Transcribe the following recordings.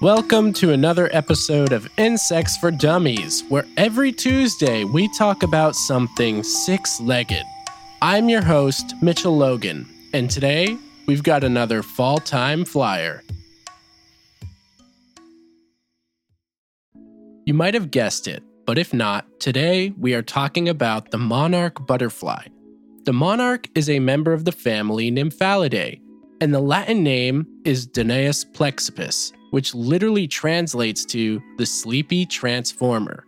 Welcome to another episode of Insects for Dummies, where every Tuesday we talk about something six-legged. I'm your host, Mitchell Logan, and today we've got another fall-time flyer. You might have guessed it, but if not, today we are talking about the monarch butterfly. The monarch is a member of the family Nymphalidae, and the Latin name is Danaus plexippus, which literally translates to the sleepy transformer.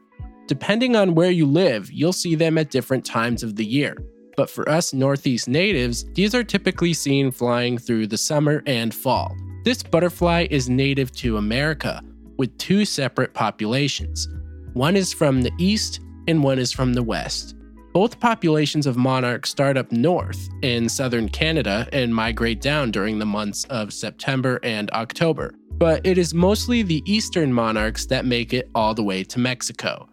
Depending on where you live, you'll see them at different times of the year. But for us Northeast natives, these are typically seen flying through the summer and fall. This butterfly is native to America, with two separate populations. One is from the east and one is from the west. Both populations of monarchs start up north in southern Canada and migrate down during the months of September and October. But it is mostly the eastern monarchs that make it all the way to Mexico.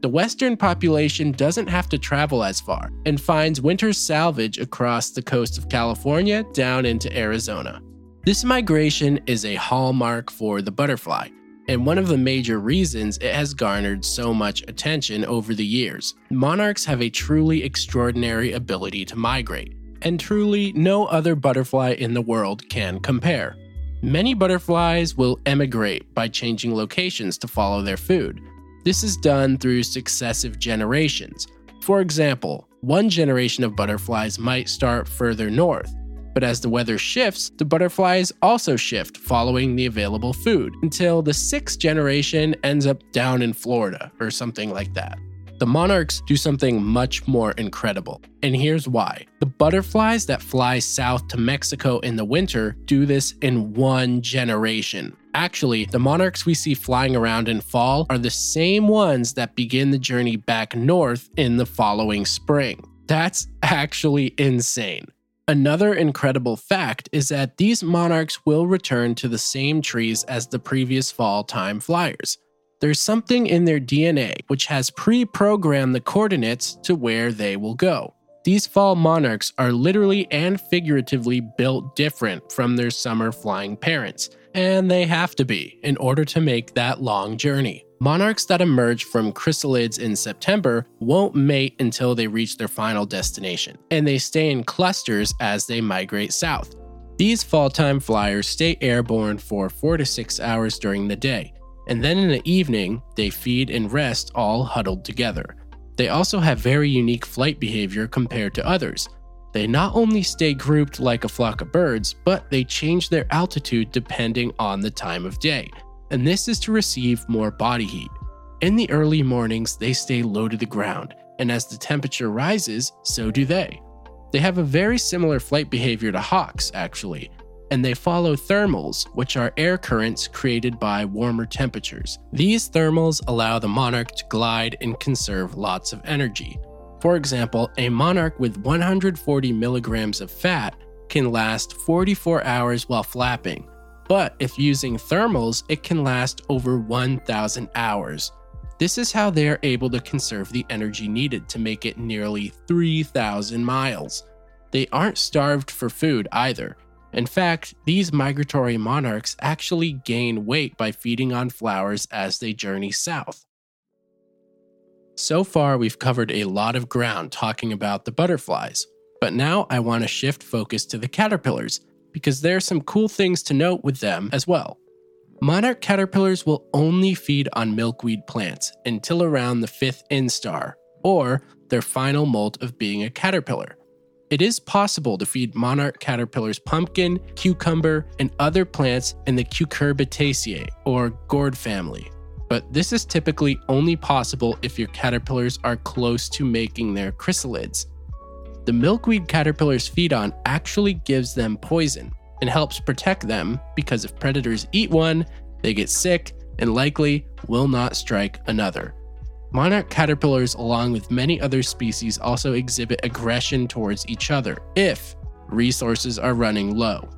The western population doesn't have to travel as far and finds winter salvage across the coast of California down into Arizona. This migration is a hallmark for the butterfly, and one of the major reasons it has garnered so much attention over the years. Monarchs have a truly extraordinary ability to migrate, and truly no other butterfly in the world can compare. Many butterflies will emigrate by changing locations to follow their food. This is done through successive generations. For example, one generation of butterflies might start further north, but as the weather shifts, the butterflies also shift following the available food until the sixth generation ends up down in Florida or something like that. The monarchs do something much more incredible, and here's why. The butterflies that fly south to Mexico in the winter do this in one generation. Actually, the monarchs we see flying around in fall are the same ones that begin the journey back north in the following spring. That's actually insane. Another incredible fact is that these monarchs will return to the same trees as the previous fall-time flyers. There's something in their DNA which has pre-programmed the coordinates to where they will go. These fall monarchs are literally and figuratively built different from their summer flying parents, and they have to be in order to make that long journey. Monarchs that emerge from chrysalids in September won't mate until they reach their final destination, and they stay in clusters as they migrate south. These fall-time flyers stay airborne for 4 to 6 hours during the day, and then in the evening, they feed and rest all huddled together. They also have very unique flight behavior compared to others. They not only stay grouped like a flock of birds, but they change their altitude depending on the time of day, and this is to receive more body heat. In the early mornings, they stay low to the ground, and as the temperature rises, so do they. They have a very similar flight behavior to hawks, actually, and they follow thermals, which are air currents created by warmer temperatures. These thermals allow the monarch to glide and conserve lots of energy. For example, a monarch with 140 milligrams of fat can last 44 hours while flapping, but if using thermals, it can last over 1,000 hours. This is how they are able to conserve the energy needed to make it nearly 3,000 miles. They aren't starved for food either. In fact, these migratory monarchs actually gain weight by feeding on flowers as they journey south. So far, we've covered a lot of ground talking about the butterflies, but now I want to shift focus to the caterpillars, because there are some cool things to note with them as well. Monarch caterpillars will only feed on milkweed plants until around the fifth instar, or their final molt of being a caterpillar. It is possible to feed monarch caterpillars pumpkin, cucumber, and other plants in the Cucurbitaceae, or gourd family. But this is typically only possible if your caterpillars are close to making their chrysalids. The milkweed caterpillars feed on actually gives them poison and helps protect them, because if predators eat one, they get sick and likely will not strike another. Monarch caterpillars, along with many other species, also exhibit aggression towards each other if resources are running low.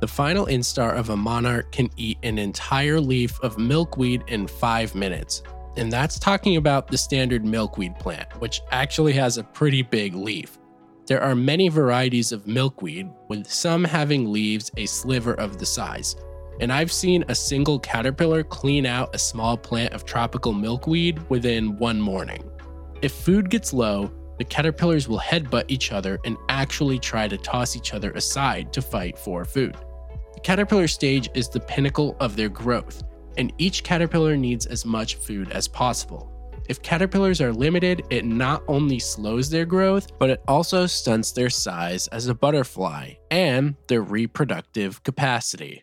The final instar of a monarch can eat an entire leaf of milkweed in 5 minutes, and that's talking about the standard milkweed plant, which actually has a pretty big leaf. There are many varieties of milkweed, with some having leaves a sliver of the size. and I've seen a single caterpillar clean out a small plant of tropical milkweed within one morning. If food gets low, the caterpillars will headbutt each other and actually try to toss each other aside to fight for food. The caterpillar stage is the pinnacle of their growth, and each caterpillar needs as much food as possible. If caterpillars are limited, it not only slows their growth, but it also stunts their size as a butterfly and their reproductive capacity.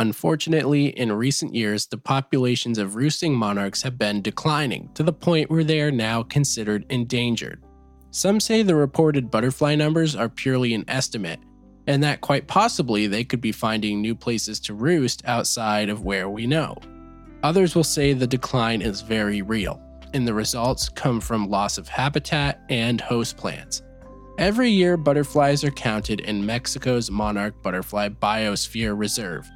Unfortunately, in recent years, the populations of roosting monarchs have been declining to the point where they are now considered endangered. Some say the reported butterfly numbers are purely an estimate, and that quite possibly they could be finding new places to roost outside of where we know. Others will say the decline is very real, and the results come from loss of habitat and host plants. Every year, butterflies are counted in Mexico's Monarch Butterfly Biosphere Reserve.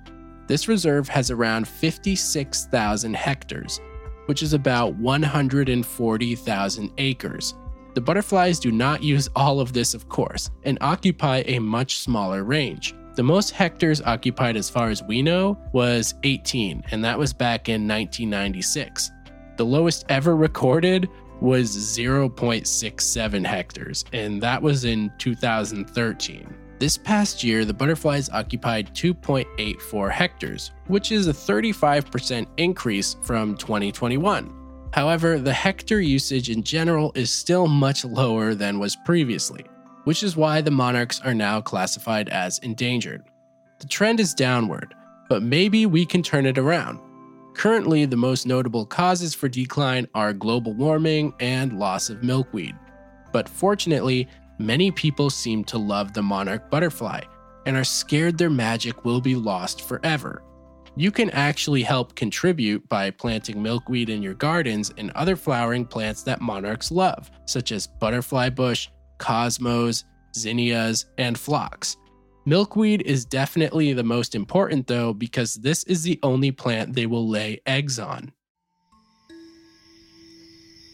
This reserve has around 56,000 hectares, which is about 140,000 acres. The butterflies do not use all of this, of course, and occupy a much smaller range. The most hectares occupied as far as we know was 18, and that was back in 1996. The lowest ever recorded was 0.67 hectares, and that was in 2013. This past year, the butterflies occupied 2.84 hectares, which is a 35% increase from 2021. However, the hectare usage in general is still much lower than was previously, which is why the monarchs are now classified as endangered. The trend is downward, but maybe we can turn it around. Currently, the most notable causes for decline are global warming and loss of milkweed. But fortunately, many people seem to love the monarch butterfly and are scared their magic will be lost forever. You can actually help contribute by planting milkweed in your gardens and other flowering plants that monarchs love, such as butterfly bush, cosmos, zinnias, and phlox. Milkweed is definitely the most important though, because this is the only plant they will lay eggs on.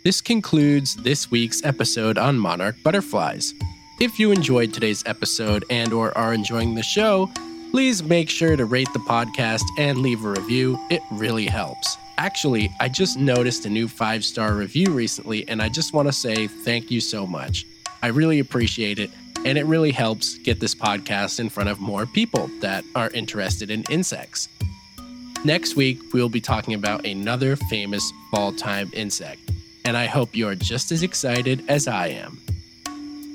This concludes this week's episode on monarch butterflies. If you enjoyed today's episode and/or are enjoying the show, please make sure to rate the podcast and leave a review. It really helps. Actually, I just noticed a new 5-star review recently, and I just want to say thank you so much. I really appreciate it, and it really helps get this podcast in front of more people that are interested in insects. Next week, we'll be talking about another famous fall-time insect, and I hope you are just as excited as I am.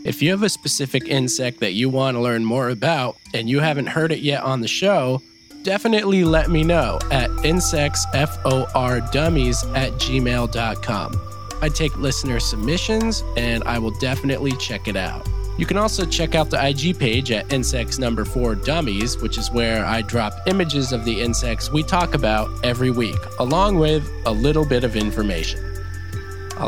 If you have a specific insect that you want to learn more about and you haven't heard it yet on the show, definitely let me know at insectsfordummies@gmail.com. I take listener submissions and I will definitely check it out. You can also check out the IG page at insects4dummies, which is where I drop images of the insects we talk about every week, along with a little bit of information. I'll